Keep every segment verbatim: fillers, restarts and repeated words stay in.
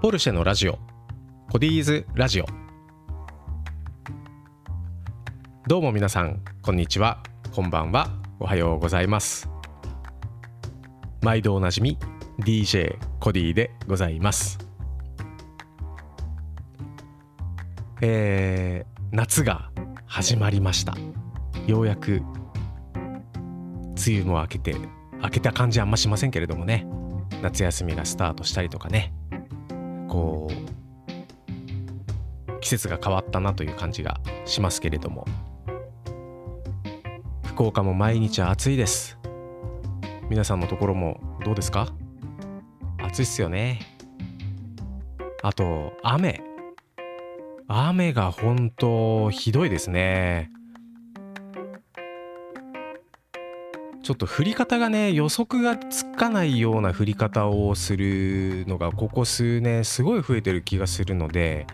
ポルシェのラジオ、コディーズラジオ。どうも皆さん、こんにちは、こんばんは、おはようございます。毎度おなじみ ディージェー コディでございます。えー、夏が始まりました。ようやく梅雨も明けて、明けた感じあんましませんけれどもね、夏休みがスタートしたりとかね、こう季節が変わったなという感じがしますけれども、福岡も毎日暑いです。皆さんのところもどうですか？暑いっすよね。あと雨雨が本当ひどいですね。ちょっと降り方がね、予測がつかないような降り方をするのがここ数年すごい増えてる気がするので、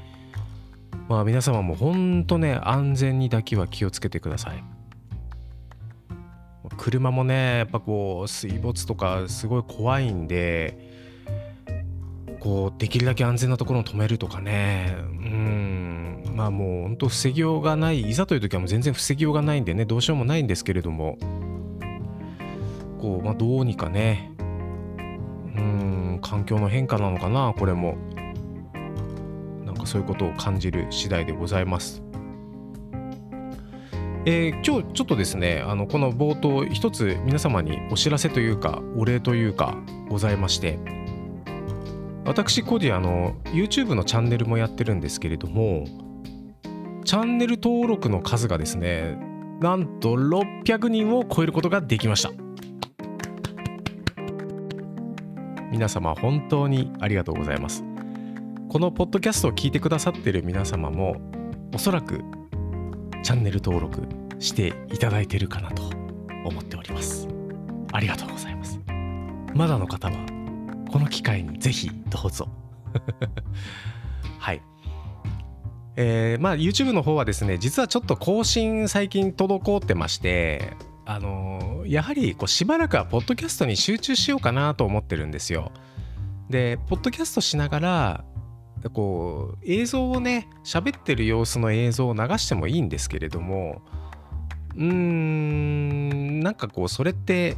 まあ皆様も本当ね、安全にだけは気をつけてください。車もね、やっぱこう水没とかすごい怖いんで、こうできるだけ安全なところを止めるとかね、うん、まあもう本当防ぎようがない、いざという時はもう全然防ぎようがないんでね、どうしようもないんですけれども。こうまあ、どうにかね、うーん、環境の変化なのかな、これもなんかそういうことを感じる次第でございます。えー、今日ちょっとですね、あのこの冒頭一つ皆様にお知らせというかお礼というかございまして、私コディあの YouTube のチャンネルもやってるんですけれども、チャンネル登録の数がですね、なんとろっぴゃくにんを超えることができました。皆様本当にありがとうございます。このポッドキャストを聞いてくださっている皆様もおそらくチャンネル登録していただいているかなと思っております。ありがとうございます。まだの方はこの機会にぜひどうぞはい。えー、まあ YouTube の方はですね、実はちょっと更新最近滞ってまして、あのー、やはりこうしばらくはポッドキャストに集中しようかなと思ってるんですよ。でポッドキャストしながらこう映像をね、喋ってる様子の映像を流してもいいんですけれども、うーん、なんかこうそれって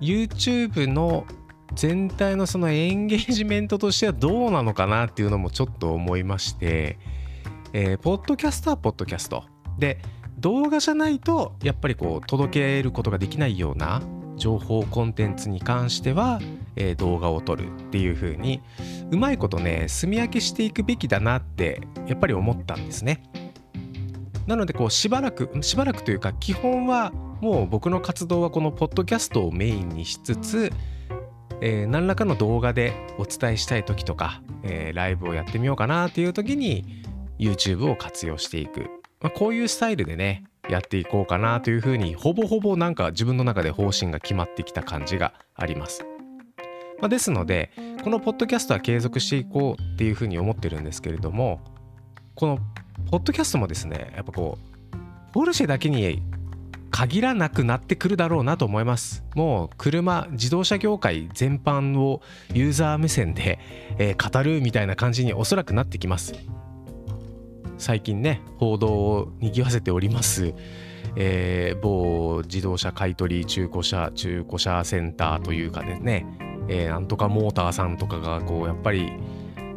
YouTube の全体のそのエンゲージメントとしてはどうなのかなっていうのもちょっと思いまして、えー、ポッドキャストはポッドキャストで、動画じゃないとやっぱりこう届けることができないような情報コンテンツに関しては、えー、動画を撮るっていう風にうまいことね、住み分けしていくべきだなってやっぱり思ったんですね。なのでこうしばらくしばらくというか、基本はもう僕の活動はこのポッドキャストをメインにしつつ、えー、何らかの動画でお伝えしたい時とか、えー、ライブをやってみようかなっていう時に YouTube を活用していく、まあ、こういうスタイルでね、やっていこうかなというふうにほぼほぼなんか自分の中で方針が決まってきた感じがあります。まあ、ですのでこのポッドキャストは継続していこうっていうふうに思ってるんですけれども、このポッドキャストもですね、やっぱこうポルシェだけに限らなくなってくるだろうなと思います。もう車自動車業界全般をユーザー目線で、えー、語るみたいな感じにおそらくなってきます。最近ね、報道を賑わせております、えー、某自動車買取中古車中古車センターというかですね、えー、なんとかモーターさんとかがこうやっぱり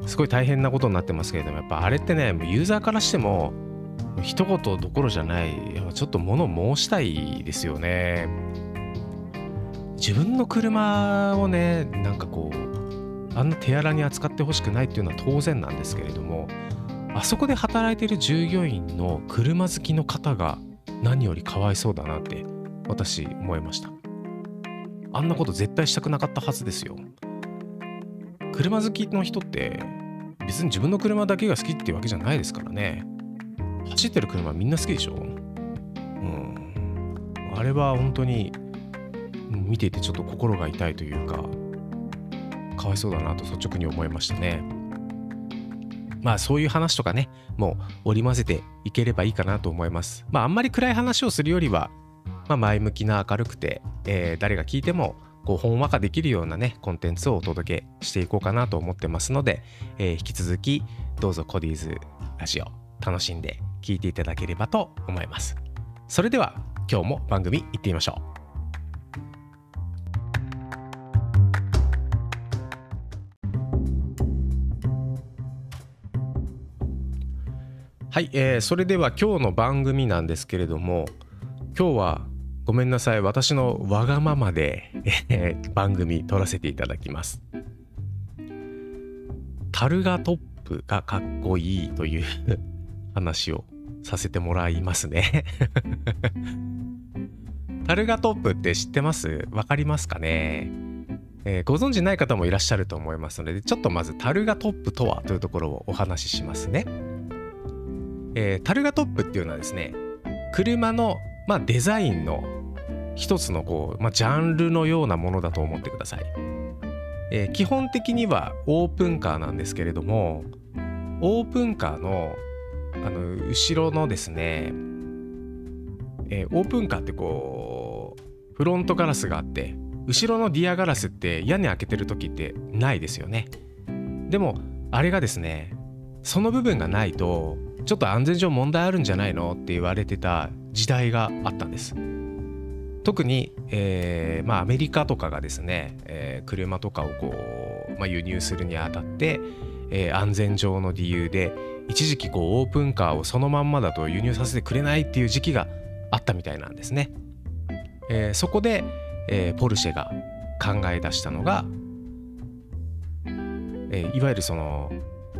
すごい大変なことになってますけれども、やっぱあれってね、ユーザーからしても一言どころじゃない、ちょっと物申したいですよね。自分の車をね、なんかこうあんな手荒に扱ってほしくないっていうのは当然なんですけれども、あそこで働いている従業員の車好きの方が何よりかわいそうだなって私思いました。あんなこと絶対したくなかったはずですよ。車好きの人って別に自分の車だけが好きっていうわけじゃないですからね。走ってる車みんな好きでしょ。うん、あれは本当に見ていてちょっと心が痛いというか、かわいそうだなと率直に思いましたね。まあそういう話とかね、もう織り交ぜていければいいかなと思います。まああんまり暗い話をするよりは、まあ、前向きな明るくて、えー、誰が聞いてもこうほんわかできるようなねコンテンツをお届けしていこうかなと思ってますので、えー、引き続きどうぞコディーズラジオ楽しんで聞いていただければと思います。それでは今日も番組いってみましょう。はい、えー、それでは今日の番組なんですけれども、今日はごめんなさい、私のわがままで、えー、番組撮らせていただきます。タルガトップがかっこいいという話をさせてもらいますねタルガトップって知ってます？わかりますかね、えー、ご存知ない方もいらっしゃると思いますので、ちょっとまずタルガトップとはというところをお話ししますね。えー、タルガトップっていうのはですね、車の、まあ、デザインの一つのこう、まあ、ジャンルのようなものだと思ってください。えー、基本的にはオープンカーなんですけれども、オープンカーの、あの後ろのですね、えー、オープンカーってこうフロントガラスがあって、後ろのリアガラスって屋根開けてる時ってないですよね。でもあれがですね、その部分がないとちょっと安全上問題あるんじゃないのって言われてた時代があったんです。特に、えーまあ、アメリカとかがですね、えー、車とかをこう、まあ、輸入するにあたって、えー、安全上の理由で一時期こうオープンカーをそのまんまだと輸入させてくれないっていう時期があったみたいなんですね。えー、そこで、えー、ポルシェが考え出したのが、えー、いわゆるその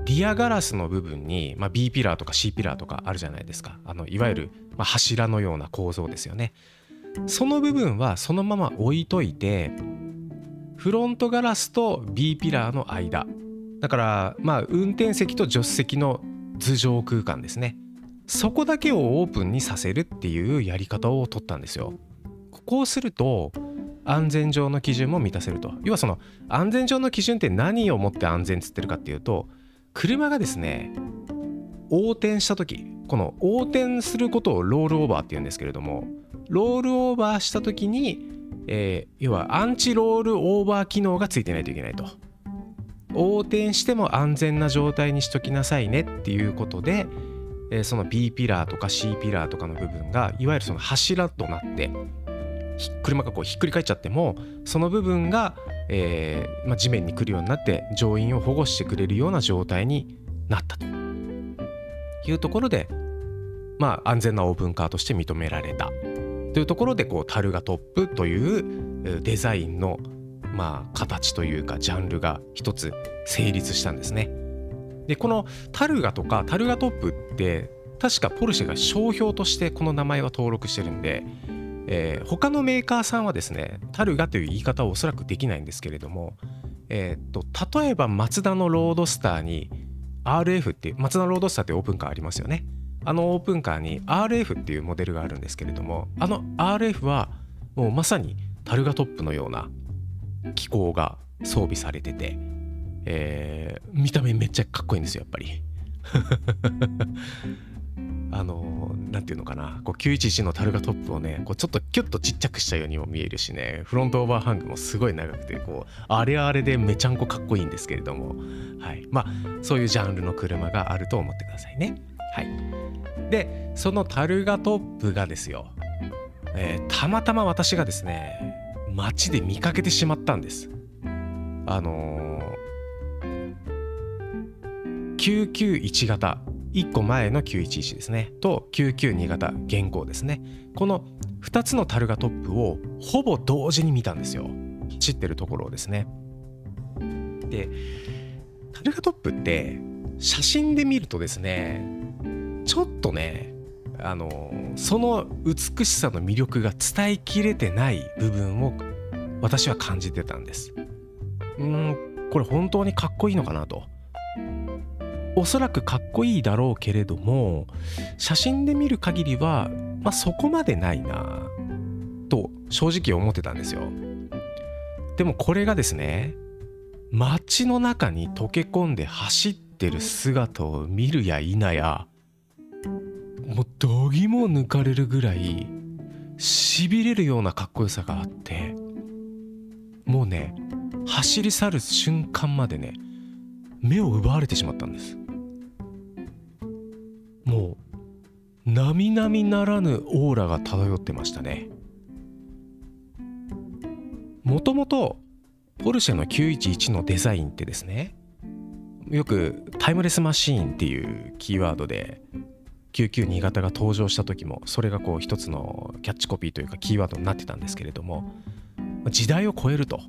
リアガラスの部分に、まあ、B ピラーとか C ピラーとかあるじゃないですか。あのいわゆる、まあ、柱のような構造ですよね。その部分はそのまま置いといて、フロントガラスと B ピラーの間だから、まあ、運転席と助手席の頭上空間ですね、そこだけをオープンにさせるっていうやり方を取ったんですよ。こうすると安全上の基準も満たせると。要はその安全上の基準って何をもって安全っつってるかっていうと、車がですね横転した時、この横転することをロールオーバーっていうんですけれども、ロールオーバーした時に、えー、要はアンチロールオーバー機能がついてないといけないと。横転しても安全な状態にしときなさいねっていうことで、えー、その B ピラーとか C ピラーとかの部分がいわゆるその柱となって、車がこうひっくり返っちゃってもその部分がえーまあ、地面に来るようになって乗員を保護してくれるような状態になったというところで、まあ、安全なオープンカーとして認められたというところで、こうタルガトップというデザインの、まあ、形というかジャンルが一つ成立したんですね。でこのタルガとかタルガトップって確かポルシェが商標としてこの名前は登録してるんで、えー、他のメーカーさんはですねタルガという言い方をおそらくできないんですけれども、えー、っと例えばマツダのロードスターに アールエフ っていう、マツダのロードスターってオープンカーありますよね。あのオープンカーに アールエフ っていうモデルがあるんですけれども、あの アールエフ はもうまさにタルガトップのような機構が装備されてて、えー、見た目めっちゃかっこいいんですよやっぱりあのなんていうのかな、こうきゅういちいちのタルガトップをねこうちょっとキュッとちっちゃくしたようにも見えるしね、フロントオーバーハングもすごい長くて、こうあれあれでめちゃんこかっこいいんですけれども、はい、まあそういうジャンルの車があると思ってくださいね。はい、でそのタルガトップがですよ、えー、たまたま私がですね街で見かけてしまったんです。あのー、きゅうきゅういち型、いっこまえのきゅういちいちですねときゅうきゅうに型現行ですね、このふたつのタルガトップをほぼ同時に見たんですよ、走ってるところをですね。でタルガトップって写真で見るとですね、ちょっとねあのその美しさの魅力が伝えきれてない部分を私は感じてたんです。うーん、これ本当にかっこいいのかなと。おそらくかっこいいだろうけれども、写真で見る限りは、まあ、そこまでないなと正直思ってたんですよ。でもこれがですね、街の中に溶け込んで走ってる姿を見るや否や、もうどぎも抜かれるぐらいしびれるようなかっこよさがあって、もうね、走り去る瞬間までね、目を奪われてしまったんです。もう並々ならぬオーラが漂ってましたね。もともとポルシェのきゅういちいちのデザインってですね、よくタイムレスマシーンっていうキーワードできゅうきゅうに型が登場した時もそれがこう一つのキャッチコピーというかキーワードになってたんですけれども、時代を超えると、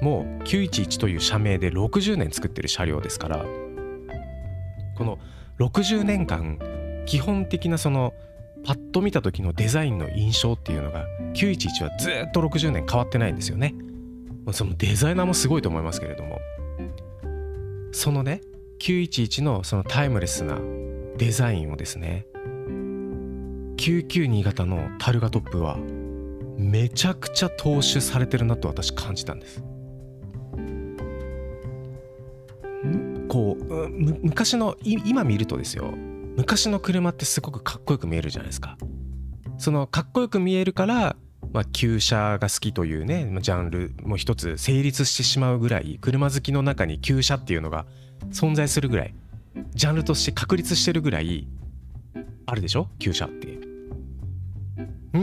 もうきゅういちいちという社名でろくじゅうねん作ってる車両ですから、このろくじゅうねんかん基本的なそのパッと見た時のデザインの印象っていうのがきゅういちいちはずっとろくじゅうねん変わってないんですよね。そのデザイナーもすごいと思いますけれども、そのねきゅういちいちのそのタイムレスなデザインをですね、きゅうきゅうに型のタルガトップはめちゃくちゃ踏襲されてるなと私感じたんです。こう昔の今見るとですよ、昔の車ってすごくかっこよく見えるじゃないですか。そのかっこよく見えるから、まあ、旧車が好きというねジャンルも一つ成立してしまうぐらい、車好きの中に旧車っていうのが存在するぐらい、ジャンルとして確立してるぐらいあるでしょ、旧車って。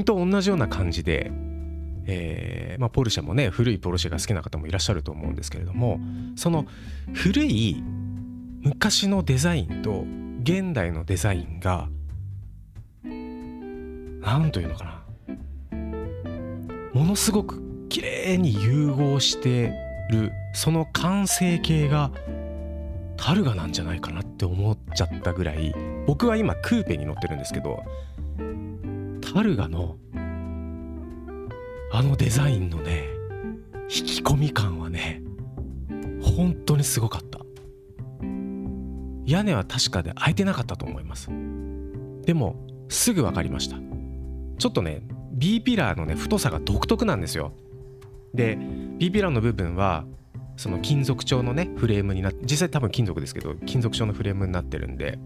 と同じような感じで、えーまあ、ポルシェもね、古いポルシェが好きな方もいらっしゃると思うんですけれども、その古い昔のデザインと現代のデザインがなんというのかな、ものすごく綺麗に融合してる、その完成形がタルガなんじゃないかなって思っちゃったぐらい、僕は今クーペに乗ってるんですけど、タルガのあのデザインのね引き込み感はね本当にすごかった。屋根は確かで開いてなかったと思います。でもすぐ分かりました。ちょっとね B ピラーのね太さが独特なんですよ。で B ピラーの部分はその金属調のねフレームになって、実際多分金属ですけど金属調のフレームになってるんで、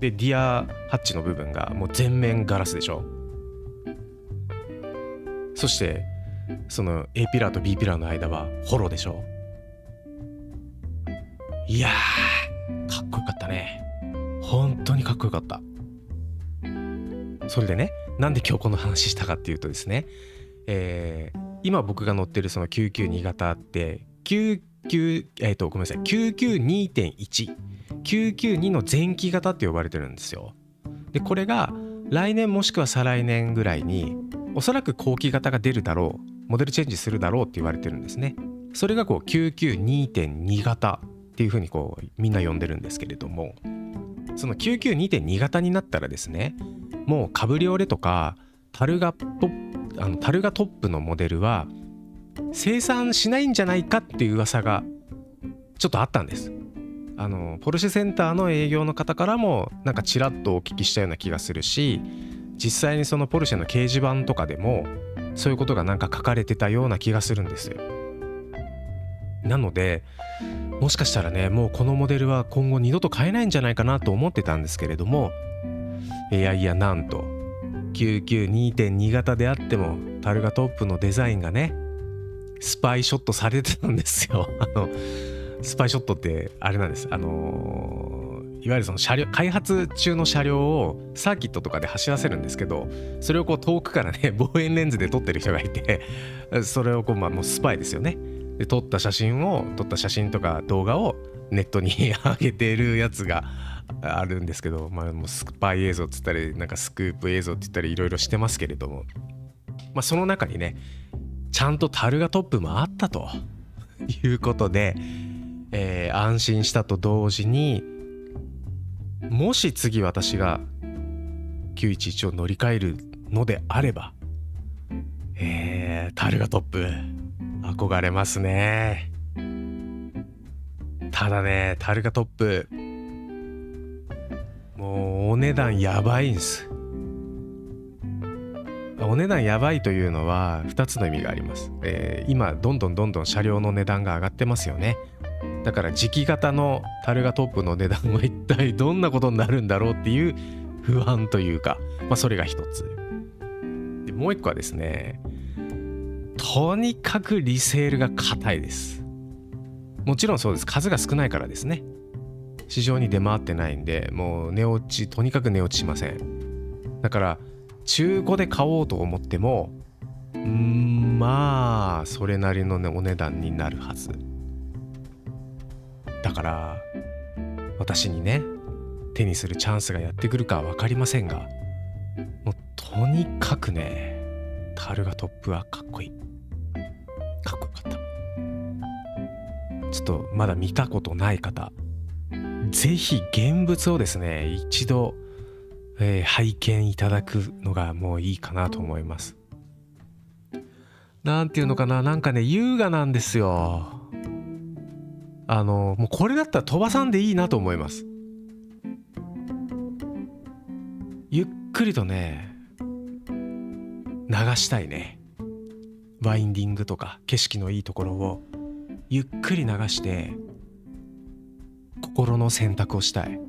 でディアハッチの部分がもう全面ガラスでしょ。そしてその A ピラーと B ピラーの間はホロでしょ。いやーかっこよかったね、本当にかっこよかった。それでね、なんで今日この話したかっていうとですね、えー、今僕が乗ってるそのきゅうきゅうに型ってきゅうきゅうえっとごめんなさい きゅうきゅうにてんいち きゅうきゅうにの前期型って呼ばれてるんですよ。でこれが来年もしくは再来年ぐらいにおそらく後期型が出るだろう、モデルチェンジするだろうって言われてるんですね。それがこう きゅうきゅうにてんに 型っていうふうにこうみんな呼んでるんですけれども、その きゅうきゅうにてんに 型になったらですね、もうカブリオレとかタルガポあのタルガトップのモデルは生産しないんじゃないかっていう噂がちょっとあったんです。あのポルシェセンターの営業の方からもなんかちらっとお聞きしたような気がするし、実際にそのポルシェの掲示板とかでもそういうことがなんか書かれてたような気がするんですよ。なのでもしかしたらね、もうこのモデルは今後二度と買えないんじゃないかなと思ってたんですけれども、いやいや、なんと きゅうきゅうにてんに 型であってもタルガトップのデザインがねスパイショットされてたんですよ。あのスパイショットってあれなんです、あのー、いわゆるその車両開発中の車両をサーキットとかで走らせるんですけど、それをこう遠くからね望遠レンズで撮ってる人がいて、それをこう、まあ、もうスパイですよね。で撮った写真を撮った写真とか動画をネットに上げてるやつがあるんですけど、まあ、もうスパイ映像って言ったりなんかスクープ映像って言ったりいろいろしてますけれども、まあ、その中にねちゃんとタルガトップもあったということで、えー、安心したと同時に、もし次私がきゅういちいちを乗り換えるのであれば、えー、タルガトップ憧れますね。ただね、タルガトップもうお値段やばいんです。お値段やばいというのはふたつの意味があります、えー、今どんどんどんどん車両の値段が上がってますよね。だから磁気型のタルガトップの値段は一体どんなことになるんだろうっていう不安というか、まあ、それが一つで、もう一個はですね、とにかくリセールが硬いです。もちろんそうです。数が少ないからですね。市場に出回ってないんで、もう値落ち、とにかく値落ちしません。だから中古で買おうと思っても、うーん、まあそれなりのね、お値段になるはずだから、私にね、手にするチャンスがやってくるかは分かりませんが、もうとにかくね、タルガトップはかっこいい、かっこよかった。ちょっとまだ見たことない方、ぜひ現物をですね、一度、えー、拝見いただくのがもういいかなと思います。なんていうのかな、なんかね、優雅なんですよ。あのもうこれだったら飛ばさんでいいなと思います。ゆっくりとね、流したいね。ワインディングとか景色のいいところをゆっくり流して心の選択をしたい。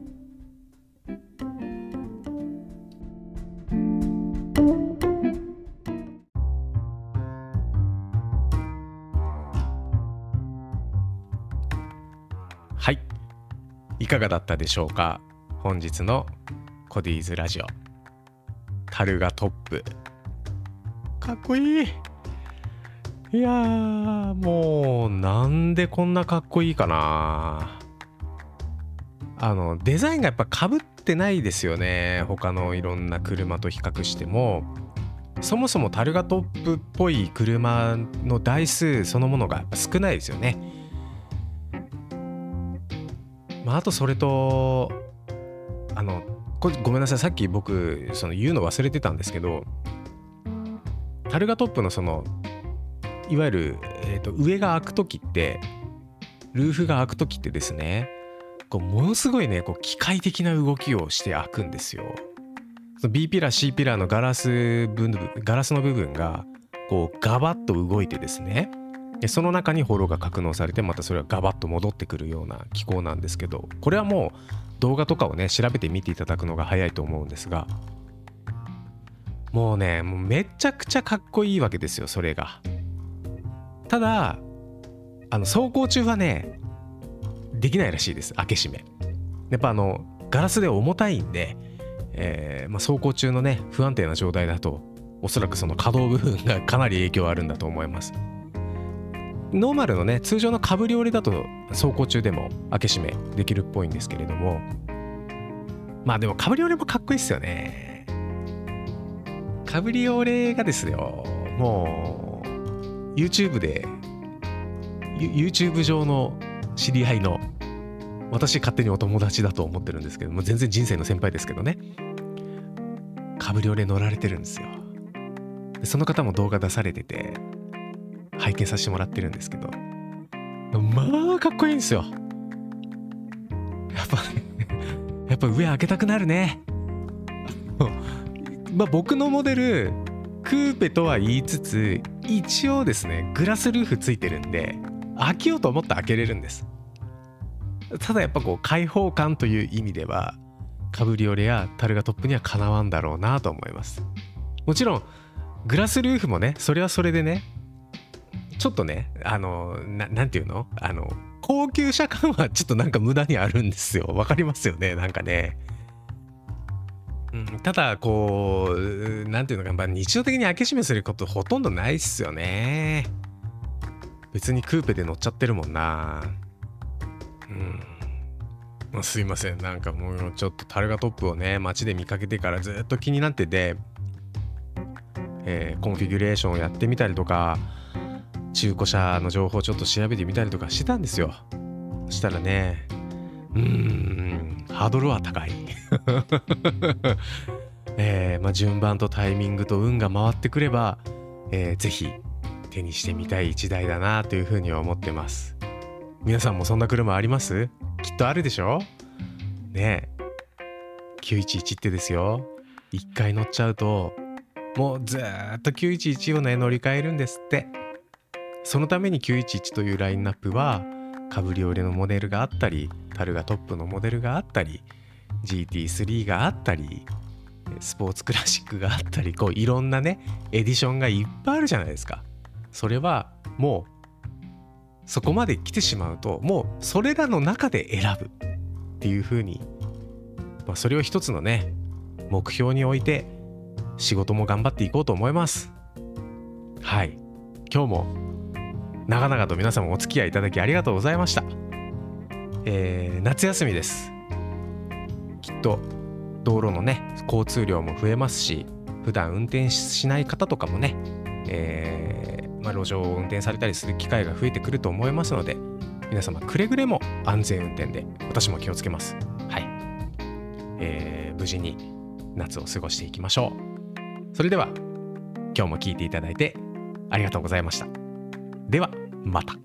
はい、いかがだったでしょうか。本日のコディーズラジオ、タルガトップかっこいい。いやー、もうなんでこんなかっこいいかな。あのデザインがやっぱ被ってないですよね、他のいろんな車と比較しても。そもそもタルガトップっぽい車の台数そのものがやっぱ少ないですよね。まあ、あとそれと、あのこごめんなさい、さっき僕その言うの忘れてたんですけど、タルガトップのそのいわゆる、えーと、上が開く時って、ルーフが開く時ってですね、こうものすごいね、こう機械的な動きをして開くんですよ。その B ピラー C ピラーのガラス分ガラスの部分がこうガバッと動いてですね、でその中にホロが格納されて、またそれがガバッと戻ってくるような機構なんですけど、これはもう動画とかをね、調べてみていただくのが早いと思うんですが、もうね、もうめちゃくちゃかっこいいわけですよ、それが。ただあの走行中はね、できないらしいです、開け閉め。やっぱあのガラスで重たいんで、えーまあ、走行中のね、不安定な状態だと、おそらくその可動部分がかなり影響あるんだと思います。ノーマルのね、通常のかぶり折りだと走行中でも開け閉めできるっぽいんですけれども、まあでもかぶり折りもかっこいいっすよね。かぶり折りがですよ、もう YouTube で YouTube 上の知り合いの、私勝手にお友達だと思ってるんですけども、全然人生の先輩ですけどね、かぶり折り乗られてるんですよ。でその方も動画出されてて、拝見させてもらってるんですけど、まあかっこいいんですよ。やっぱやっぱ上開けたくなるね。まあ僕のモデルクーペとは言いつつ、一応ですねグラスルーフついてるんで、開けようと思ったら開けれるんです。ただやっぱこう開放感という意味では、カブリオレやタルガトップにはかなわんだろうなと思います。もちろんグラスルーフもね、それはそれでね、ちょっとね、あの な, なんていうのあの高級車感はちょっとなんか無駄にあるんですよ。わかりますよね、なんかね、うん、ただこうなんていうのか、まあ、日常的に開け閉めすることほとんどないっすよね。別にクーペで乗っちゃってるもんな。うん、まあ、すいません、なんかもうちょっとタルガトップをね、街で見かけてからずっと気になってて、えー、コンフィギュレーションをやってみたりとか、中古車の情報ちょっと調べてみたりとかしてたんですよ。そしたらね、うーん、ハードルは高い。えーまあ、順番とタイミングと運が回ってくれば、えー、ぜひ手にしてみたい一台だなというふうには思ってます。皆さんもそんな車あります？きっとあるでしょ？ねえ、きゅういちいちってですよ、いっかい乗っちゃうともうずーっときゅういちいちをね、乗り換えるんですって。そのためにきゅういちいちというラインナップは、カブリオレのモデルがあったり、タルガトップのモデルがあったり、 ジーティースリー があったり、スポーツクラシックがあったり、こういろんなねエディションがいっぱいあるじゃないですか。それはもうそこまで来てしまうと、もうそれらの中で選ぶっていうふうに、まあ、それを一つのね目標に置いて仕事も頑張っていこうと思います。はい、今日も長々と皆様お付き合いいただきありがとうございました。えー、夏休みです。きっと道路のね交通量も増えますし、普段運転しない方とかもね、えーまあ、路上を運転されたりする機会が増えてくると思いますので、皆様くれぐれも安全運転で、私も気をつけます。はい、えー、無事に夏を過ごしていきましょう。それでは今日も聞いていただいてありがとうございました。ではまた。